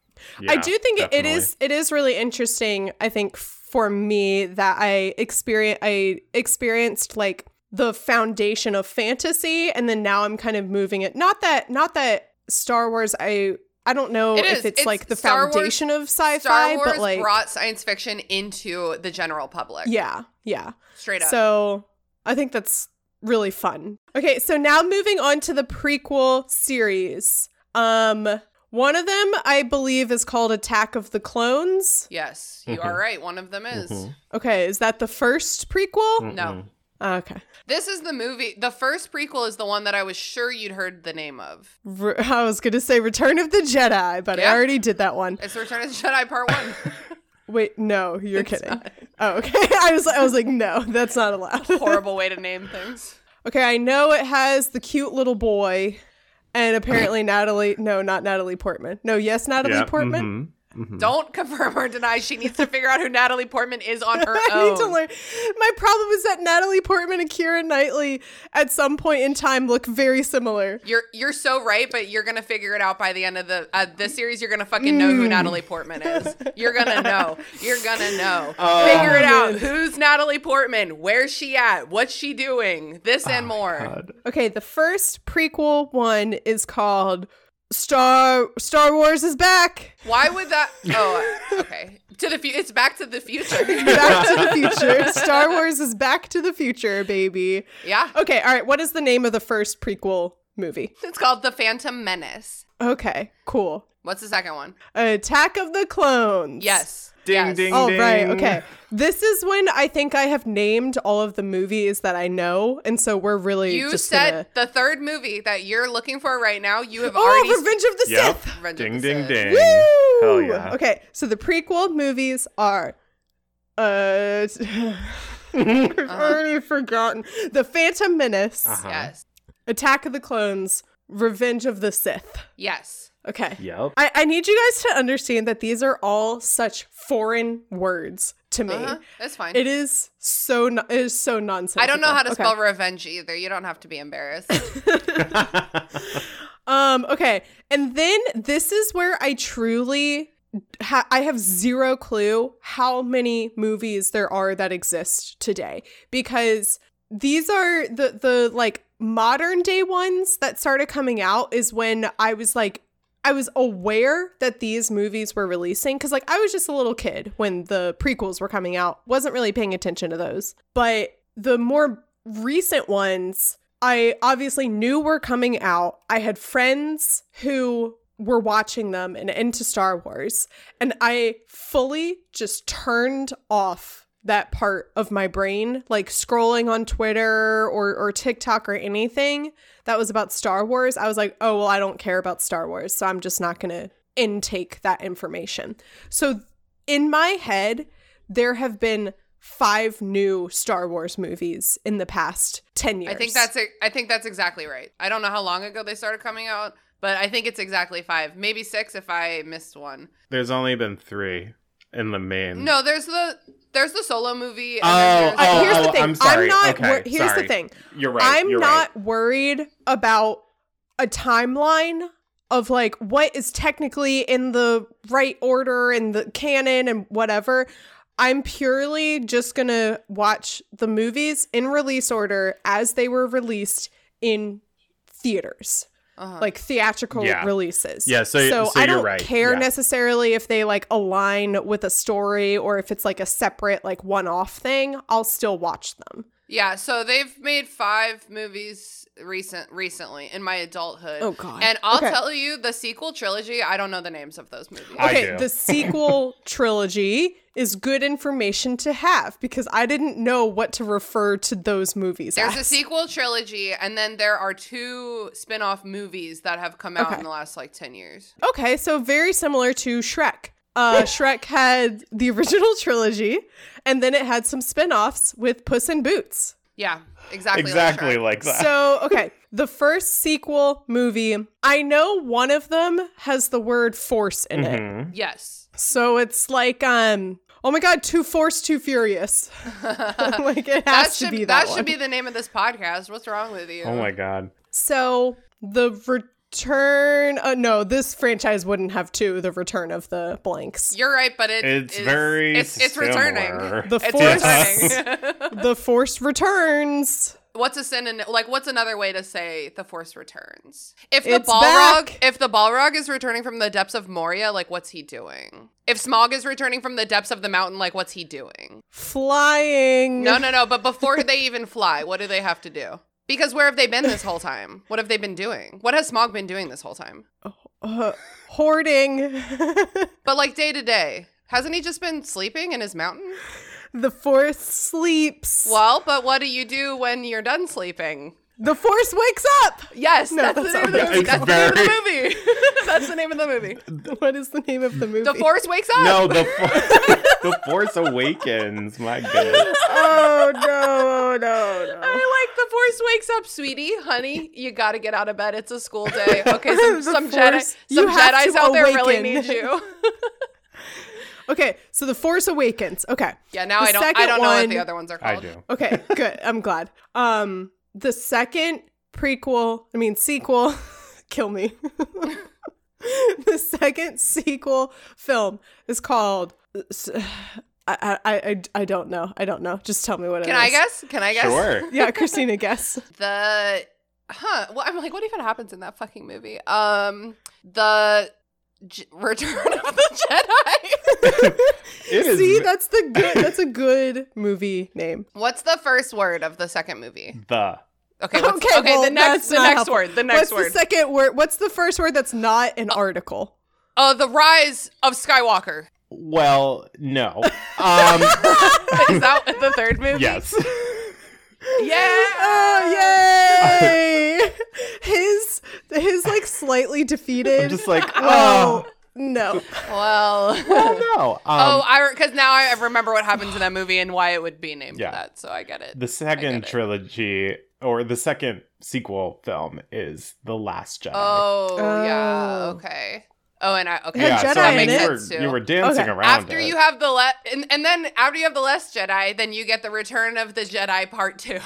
Yeah, I do think it, it is it is really interesting, I think, for me that I experience I experienced like the foundation of fantasy, and then now I'm kind of moving it. Not that not that Star Wars I I don't know it if it's, it's like the Star foundation Wars, of sci-fi, Star Wars but like brought science fiction into the general public. Yeah, yeah. Straight up. So I think that's really fun. Okay, so now moving on to the prequel series. Um One of them, I believe, is called Attack of the Clones. Yes, you mm-hmm. are right. One of them is. Mm-hmm. Okay, is that the first prequel? Mm-mm. No. Okay. This is the movie. The first prequel is the one that I was sure you'd heard the name of. Re- I was going to say Return of the Jedi, but yeah. I already did that one. It's Return of the Jedi Part One. Wait, no, you're it's kidding. Not. Oh, okay. I was, I was like, no, that's not allowed. Horrible way to name things. Okay, I know it has the cute little boy. And apparently Natalie, no, not Natalie Portman. No, yes, Natalie yeah, Portman. Mm-hmm, mm-hmm. Don't confirm or deny. She needs to figure out who Natalie Portman is on her I own. Need to learn. My problem is that Natalie Portman and Keira Knightley at some point in time look very similar. You're you're so right, but you're going to figure it out by the end of the uh, this series. You're going to fucking know mm. who Natalie Portman is. You're going to know. You're going to know. Oh, figure it out. Man. Who's Natalie Portman? Where's she at? What's she doing? This and oh, more. God. Okay, the first prequel one is called... Star Star Wars is back. Why would that? Oh, okay. To the fu- it's Back to the Future. Back to the Future. Star Wars is Back to the Future, baby. Yeah. Okay. All right. What is the name of the first prequel movie? It's called The Phantom Menace. Okay. Cool. What's the second one? Attack of the Clones. Yes. Ding yes. ding. Oh, ding. Right. Okay. This is when I think I have named all of the movies that I know, and so we're really. You just said gonna... the third movie that you're looking for right now. You have oh, already. Oh, Revenge of the yep. Sith. Revenge ding of the ding Sith. Ding. Woo! Hell yeah. Okay, so the prequel movies are. Uh, I've uh-huh. already forgotten. The Phantom Menace. Uh-huh. Yes. Attack of the Clones. Revenge of the Sith. Yes. Okay. Yep. I, I need you guys to understand that these are all such foreign words to me. Uh-huh. That's fine. It is so no- it is so nonsensical. I don't know how to okay. spell revenge either. You don't have to be embarrassed. um. Okay. And then this is where I truly ha- I have zero clue how many movies there are that exist today, because these are the the like modern day ones that started coming out is when I was like. I was aware that these movies were releasing because, like, I was just a little kid when the prequels were coming out. Wasn't really paying attention to those. But the more recent ones, I obviously knew were coming out. I had friends who were watching them and into Star Wars. And I fully just turned off that part of my brain, like scrolling on Twitter or, or TikTok or anything that was about Star Wars. I was like, oh, well, I don't care about Star Wars, so I'm just not going to intake that information. So in my head, there have been five new Star Wars movies in the past ten years. I think that's a, I think that's exactly right. I don't know how long ago they started coming out, but I think it's exactly five, maybe six if I missed one. There's only been three in the main. No, there's the... There's the Solo movie. And oh, oh, uh, here's the thing. Oh, I'm sorry. I'm not okay, wor- here's sorry. the thing. You're right. I'm you're not right. worried about a timeline of like what is technically in the right order and the canon and whatever. I'm purely just going to watch the movies in release order as they were released in theaters. Uh-huh. Like theatrical yeah. releases. Yeah, so, so, so I don't you're right. care yeah. necessarily if they like align with a story or if it's like a separate like one-off thing. I'll still watch them. Yeah, so they've made five movies recent recently in my adulthood. Oh god. And I'll okay. tell you the sequel trilogy, I don't know the names of those movies. Okay, the sequel trilogy is good information to have because I didn't know what to refer to those movies There's as. a sequel trilogy, and then there are two spin-off movies that have come out okay. in the last like ten years. Okay, so very similar to Shrek. Uh, Shrek had the original trilogy, and then it had some spin-offs with Puss in Boots. Yeah, exactly. Exactly like, like that. So, okay, the first sequel movie, I know one of them has the word force in mm-hmm. it. Yes. So it's like, um, oh my God, Too Force, Too Furious. Like it has should, to be that That one. should be the name of this podcast. What's wrong with you? Oh my God. So the... Ver- Turn uh, no, this franchise wouldn't have two. The Return of the Blanks. You're right, but it it's is, very it's, it's returning. The it's Force, returning. The Force returns. What's a synonym? Like, what's another way to say the Force returns? If the it's Balrog, back. if the Balrog is returning from the depths of Moria, like, what's he doing? If Smaug is returning from the depths of the mountain, like, what's he doing? Flying. No, no, no. But before they even fly, what do they have to do? Because where have they been this whole time? What have they been doing? What has Smaug been doing this whole time? Uh, uh, hoarding. But like day to day, hasn't he just been sleeping in his mountain? The Force sleeps. Well, but what do you do when you're done sleeping? The Force wakes up. Yes, no, that's, that's the name of the movie. That's very... the name of the movie. That's the name of the movie. What is the name of the movie? The Force wakes up. No, the for- the Force Awakens. My goodness. Oh no, no, no. I like the Force wakes up, sweetie, honey. You got to get out of bed. It's a school day. Okay, some some, Force, Jedi, some Jedis out awaken. there really need you. Okay, so the Force Awakens. Okay. Yeah, now the I don't I don't one, know what the other ones are called. I do. Okay, good. I'm glad. Um. The second prequel, I mean sequel, kill me. The second sequel film is called, I, I I I don't know. I don't know. Just tell me what it is. Can I guess? Can I guess? Sure. Yeah, Christina, guess. The, huh. Well, I'm like, what even happens in that fucking movie? Um, The J- Return of the Jedi. It is. See, that's the good. That's a good movie name. What's the first word of the second movie? The. Okay. What's, okay. Okay. Well, the next. The next helpful. word. The next what's word. What's the second word? What's the first word that's not an uh, article? Uh, the Rise of Skywalker. Well, no. Um, is that the third movie? Yes. Yeah! Oh, yay! his his like slightly defeated. I'm just like, oh. oh. No. Well, well no. Um, oh, I because now I remember what happens in that movie and why it would be named yeah. that, so I get it. The second trilogy it. or the second sequel film is The Last Jedi. Oh, oh. yeah. Okay. Oh, and I okay. Yeah, Jedi so that makes sense too. You were dancing okay. around. After it. you have the last, and, and then after you have the Last Jedi, then you get the Return of the Jedi Part Two.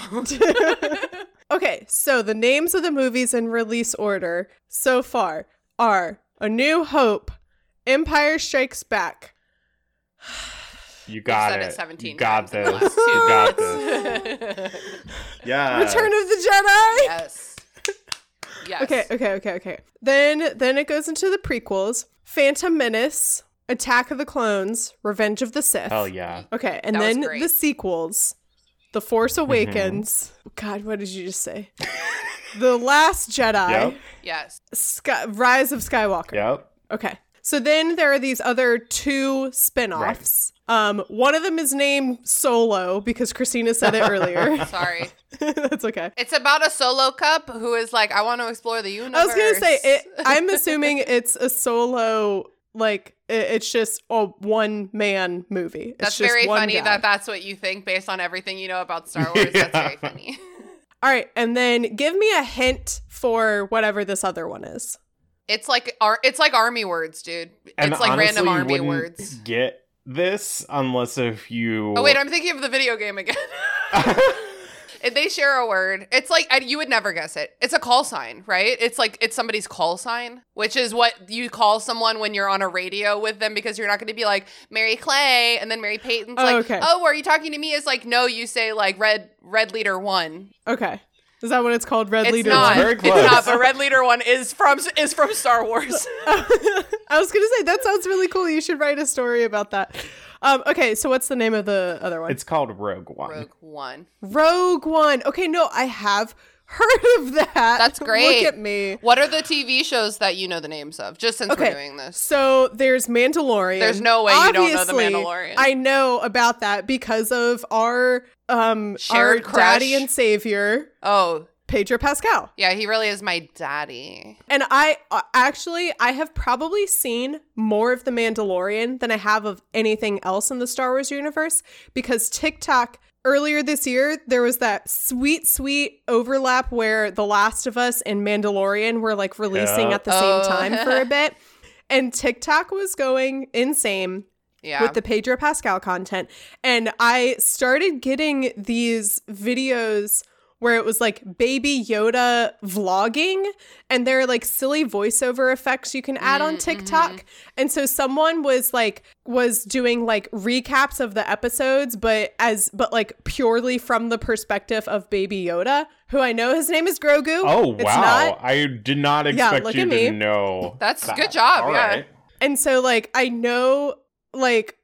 Okay, so the names of the movies in release order so far are A New Hope, Empire Strikes Back. You got it. it you got this. You got this. Yeah. Return of the Jedi. Yes. Yes. Okay, okay, okay, okay. Then then it goes into the prequels. Phantom Menace, Attack of the Clones, Revenge of the Sith. Hell yeah. Okay, and that then the sequels. The Force Awakens. Mm-hmm. God, what did you just say? The Last Jedi. Yep. Yes. Sky- Rise of Skywalker. Yep. Okay. So then there are these other two spinoffs. Right. Um, one of them is named Solo because Christina said it earlier. Sorry. That's okay. It's about a solo cup who is like, I want to explore the universe. I was going to say, it, I'm assuming it's a solo, like, it, it's just a one-man movie. It's that's just very one funny guy. That that's what you think based on everything you know about Star Wars. Yeah. That's very funny. All right. And then give me a hint for whatever this other one is. It's like it's like army words, dude. It's and like honestly, random army you words. Get this unless if you. Oh wait, I'm thinking of the video game again. If they share a word, it's like I, you would never guess it. It's a call sign, right? It's like it's somebody's call sign, which is what you call someone when you're on a radio with them because you're not going to be like Mary Clay and then Mary Payton's oh, like, okay. oh, are you talking to me? It's like no, you say like red red leader one. Okay. Is that what it's called? Red it's Leader not, One. It's not, but Red Leader One is from is from Star Wars. I was gonna say that sounds really cool. You should write a story about that. Um, okay, so what's the name of the other one? It's called Rogue One. Rogue One. Rogue One. Okay, no, I have heard of that. That's great. Look at me. What are the T V shows that you know the names of? Just since okay, we're doing this. So there's Mandalorian. There's no way Obviously, you don't know the Mandalorian. I know about that because of our. Um, our crush. Daddy and savior. Oh, Pedro Pascal. Yeah, he really is my daddy. And I uh, actually, I have probably seen more of The Mandalorian than I have of anything else in the Star Wars universe because TikTok earlier this year, there was that sweet, sweet overlap where The Last of Us and Mandalorian were like releasing yeah. at the oh. same time for a bit. And TikTok was going insane. Yeah. With the Pedro Pascal content. And I started getting these videos where it was like Baby Yoda vlogging and there are like silly voiceover effects you can add mm-hmm. on TikTok. And so someone was like was doing like recaps of the episodes, but as but like purely from the perspective of Baby Yoda, who I know his name is Grogu. Oh, wow. It's not, I did not expect yeah, you to me. know. That's that. Good job. All yeah. Right. And so like I know... Like,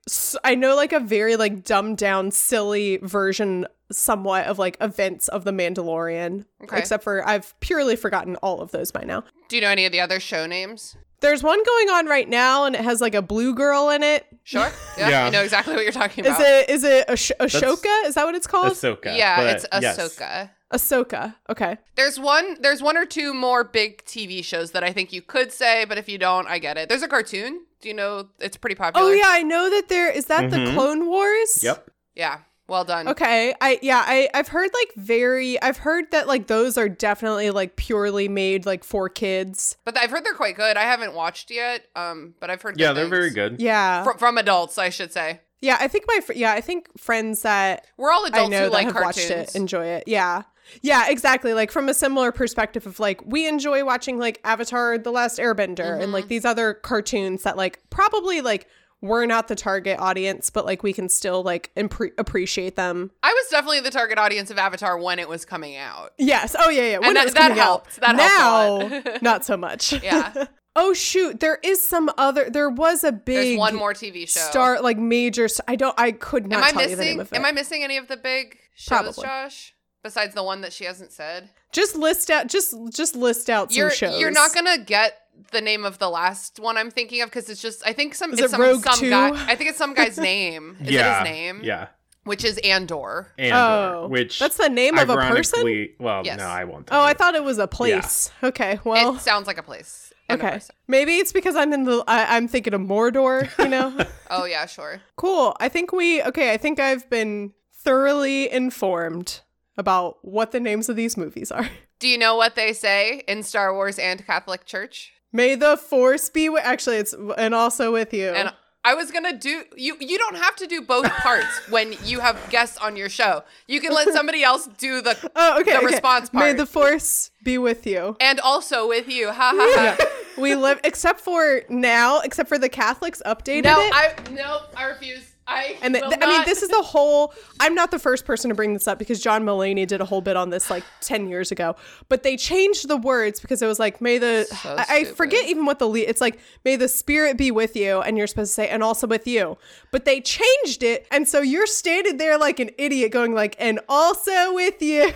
I know, like, a very, like, dumbed down, silly version somewhat of, like, events of The Mandalorian. Okay. Except for I've purely forgotten all of those by now. Do you know any of the other show names? There's one going on right now, and it has, like, a blue girl in it. Sure. Yeah. yeah. I know exactly what you're talking about. Is it is it Ash- Ahsoka? Is that what it's called? Ahsoka. Yeah, it's Ahsoka. Yes. Ahsoka. Okay. There's one There's one or two more big T V shows that I think you could say, but if you don't, I get it. There's a cartoon. Do you know it's pretty popular? Oh, yeah. I know that there is that mm-hmm. the Clone Wars? Yep. Yeah. Well done. Okay. I yeah, I, I've heard like very I've heard that like those are definitely like purely made like for kids. But I've heard they're quite good. I haven't watched yet. Um, but I've heard Yeah, they're things. very good. Yeah. From, from adults, I should say. Yeah, I think my fr- yeah, I think friends that We're all adults I know who that like have cartoons. Watched it enjoy it. Yeah. Yeah, exactly. Like from a similar perspective of like we enjoy watching like Avatar, The Last Airbender mm-hmm. and like these other cartoons that like probably like we're not the target audience, but like we can still like impre- appreciate them. I was definitely the target audience of Avatar when it was coming out. Yes. Oh, yeah. yeah. When and that, it was that helped. Out. That helped. Now, not so much. Yeah. Oh, shoot. There is some other. There was a big. There's one more T V show. Star, like major. I don't. I could not am I tell missing, you the name of it. Am I missing any of the big shows, probably. Josh? Besides the one that she hasn't said, just list out just just list out some you're, shows. You're not gonna get the name of the last one I'm thinking of because it's just I think some Is it's it some, Rogue some two? guy. I think it's some guy's name. Is yeah, it his name? Yeah, which is Andor. Andor. Oh, which that's the name of a person. Well, yes. no, I won't. Oh, it. I thought it was a place. Yeah. Okay, well, it sounds like a place. Okay, maybe it's because I'm in the I, I'm thinking of Mordor. You know? Oh yeah, sure. Cool. I think we okay. I think I've been thoroughly informed about what the names of these movies are. Do you know what they say in Star Wars and Catholic Church? May the force be with... Actually, it's... And also with you. And I was going to do... You You don't have to do both parts when you have guests on your show. You can let somebody else do the, oh, okay, the okay. response part. May the force be with you. And also with you. Ha ha ha. Yeah. We live... Except for now, except for the Catholics updated no, it. I, no, I refuse. I And the, the, I mean, this is the whole... I'm not the first person to bring this up because John Mulaney did a whole bit on this like ten years ago. But they changed the words because it was like, may the... So I, I forget even what the... lead. It's like, may the spirit be with you. And you're supposed to say, and also with you. But they changed it. And so you're standing there like an idiot going like, and also with you.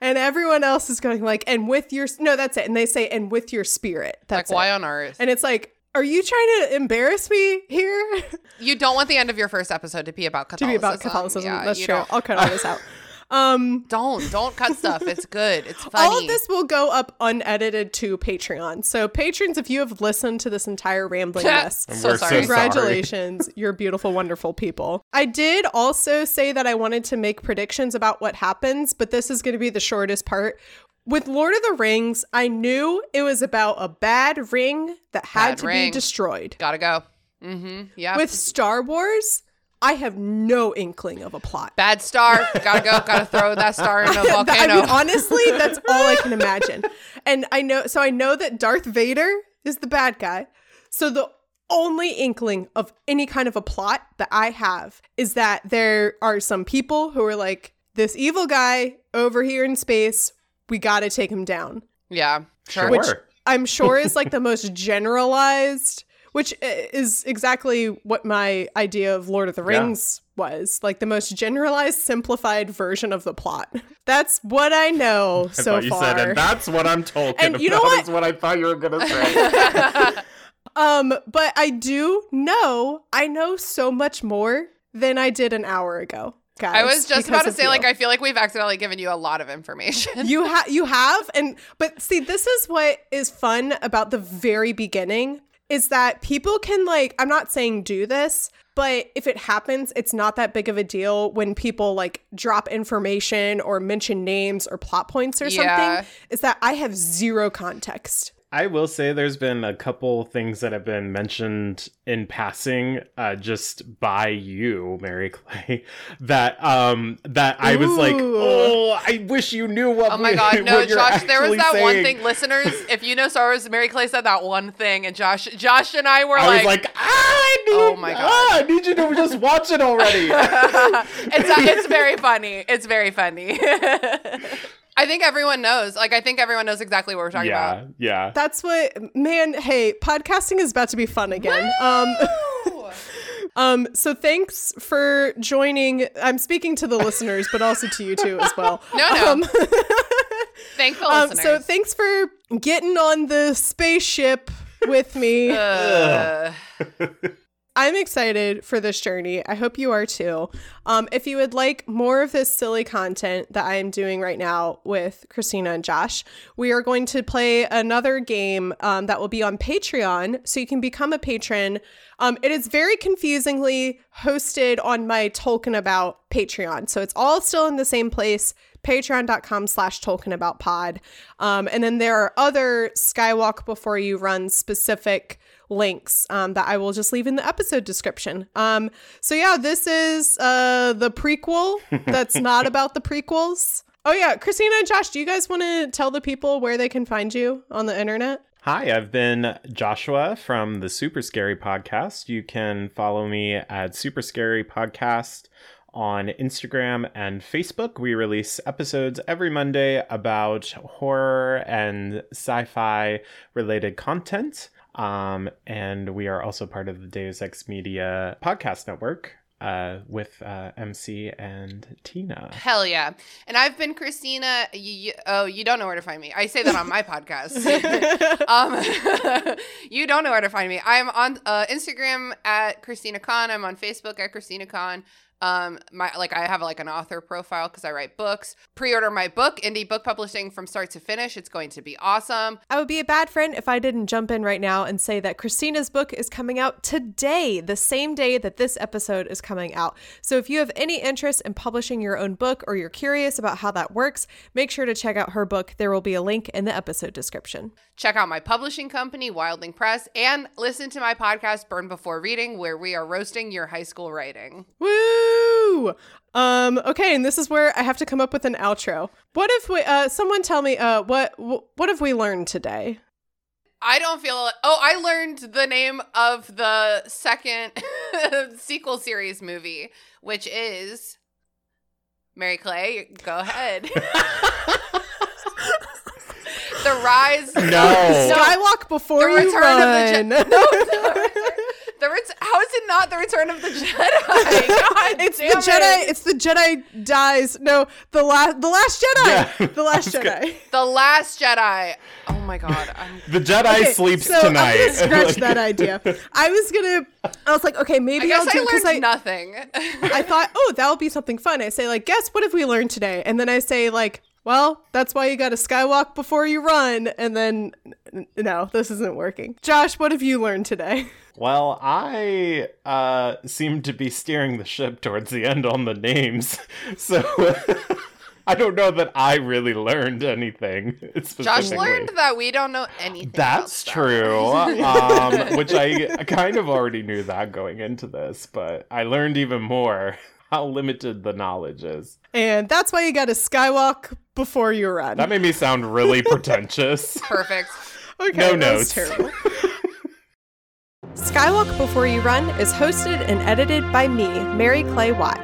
And everyone else is going like, and with your... No, that's it. And they say, and with your spirit. That's like, why it. on earth? And it's like... Are you trying to embarrass me here? You don't want the end of your first episode to be about Catholicism. To be about Catholicism. Yeah, that's true. Don't. I'll cut all this out. Um, don't. Don't cut stuff. It's good. It's funny. All of this will go up unedited to Patreon. So patrons, if you have listened to this entire rambling list, so sorry. Congratulations. So sorry. You're beautiful, wonderful people. I did also say that I wanted to make predictions about what happens, but this is going to be the shortest part. With Lord of the Rings, I knew it was about a bad ring that had bad to ring. be destroyed. Gotta go. Mm-hmm. Yeah. With Star Wars, I have no inkling of a plot. Bad star. Gotta go. Gotta throw that star in a volcano. I mean, honestly, that's all I can imagine. And I know, so I know that Darth Vader is the bad guy. So the only inkling of any kind of a plot that I have is that there are some people who are like, this evil guy over here in space, we got to take him down. Yeah, sure. Which I'm sure is like the most generalized, which is exactly what my idea of Lord of the Rings yeah. was. Like the most generalized, simplified version of the plot. That's what I know I so you far. You said, and that's what I'm Tolkien and about. You know what? Is what I thought you were going to say. um, but I do know, I know so much more than I did an hour ago. Guys, I was just about to say, you. like, I feel like we've accidentally given you a lot of information. You have, you have, and but see, this is what is fun about the very beginning is that people can like, I'm not saying do this, but if it happens, it's not that big of a deal when people like drop information or mention names or plot points or yeah. something. Is that I have zero context. I will say there's been a couple things that have been mentioned in passing uh, just by you, Mary Clay, that um, that I Ooh. was like, oh, I wish you knew what Oh, my we, God. No, Josh, there was that saying. one thing. Listeners, if you know Star Wars, Mary Clay said that one thing. And Josh Josh and I were I like, was like, I need, oh my God. Ah, I need you to just watch it already. it's, uh, it's very funny. It's very funny. I think everyone knows. Like, I think everyone knows exactly what we're talking yeah, about. Yeah, yeah. That's what, man, hey, podcasting is about to be fun again. Um, um. So thanks for joining. I'm speaking to the listeners, but also to you two as well. No, no. Um, Thank the listeners. Um, so thanks for getting on the spaceship with me. Uh. I'm excited for this journey. I hope you are too. Um, if you would like more of this silly content that I am doing right now with Christina and Josh, we are going to play another game um, that will be on Patreon. So you can become a patron. Um, it is very confusingly hosted on my Tolkien About Patreon. So it's all still in the same place. Patreon.com slash TolkienAboutPod. Um, and then there are other Skywalk Before You Run specific links um, that I will just leave in the episode description. Um, so yeah, this is uh, the prequel that's not about the prequels. Oh yeah, Christina and Josh, do you guys want to tell the people where they can find you on the internet? Hi, I've been Joshua from the Super Scary podcast. You can follow me at Super Scary Podcast on Instagram and Facebook. We release episodes every Monday about horror and sci-fi related content. Um, and we are also part of the Deus Ex Media podcast network uh, with uh, M C and Tina. Hell yeah. And I've been Christina. You, you, oh, you don't know where to find me. I say that on my podcast. um, you don't know where to find me. I'm on uh, Instagram at Christina Kann. I'm on Facebook at Christina Kann. Um, my like I have like an author profile because I write books. Pre-order my book, Indie Book Publishing, from start to finish. It's going to be awesome. I would be a bad friend if I didn't jump in right now and say that Christina's book is coming out today, the same day that this episode is coming out. So if you have any interest in publishing your own book or you're curious about how that works, make sure to check out her book. There will be a link in the episode description. Check out my publishing company, Wildling Press, and listen to my podcast, Burn Before Reading, where we are roasting your high school writing. Woo! Um, okay, and this is where I have to come up with an outro. What if we, uh, someone tell me, uh, what, wh- what have we learned today? I don't feel, oh, I learned the name of the second sequel series movie, which is, Mary Clay, go ahead. The Rise. No. no. Skywalk Before You Run. The Return of the Jedi. No, the ret- How is it not the Return of the Jedi? God it's damn the Jedi. It. It's the Jedi dies. No, the last. The Last Jedi. Yeah, the Last Jedi. Gonna- the Last Jedi. Oh my God. I'm- the Jedi okay, sleeps so tonight. I'm gonna scratch that idea. I was gonna. I was like, okay, maybe I I'll do because I learned I, nothing. I thought, oh, that'll be something fun. I say like, guess what have we learned today? And then I say like. Well, that's why you gotta skywalk before you run. And then, n- no, this isn't working. Josh, what have you learned today? Well, I uh, seem to be steering the ship towards the end on the names. So I don't know that I really learned anything. Josh learned that we don't know anything. That's true. um, which I kind of already knew that going into this, but I learned even more how limited the knowledge is. And that's why you gotta skywalk before you run. That made me sound really pretentious. Perfect. Okay, no notes. Terrible. Skywalk Before You Run is hosted and edited by me, Mary Clay Watt.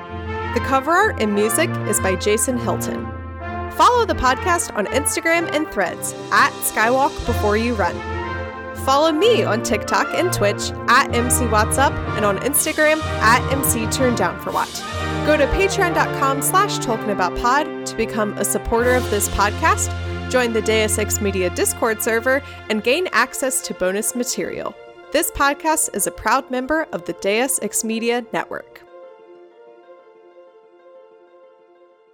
The cover art and music is by Jason Hilton. Follow the podcast on Instagram and Threads at Skywalk Before You Run. Follow me on TikTok and Twitch at MCWattsUp and on Instagram at MCTurnDownForWatt. Go to patreon.com slash TolkienAboutPod to become a supporter of this podcast, join the Deus Ex Media Discord server, and gain access to bonus material. This podcast is a proud member of the Deus Ex Media Network.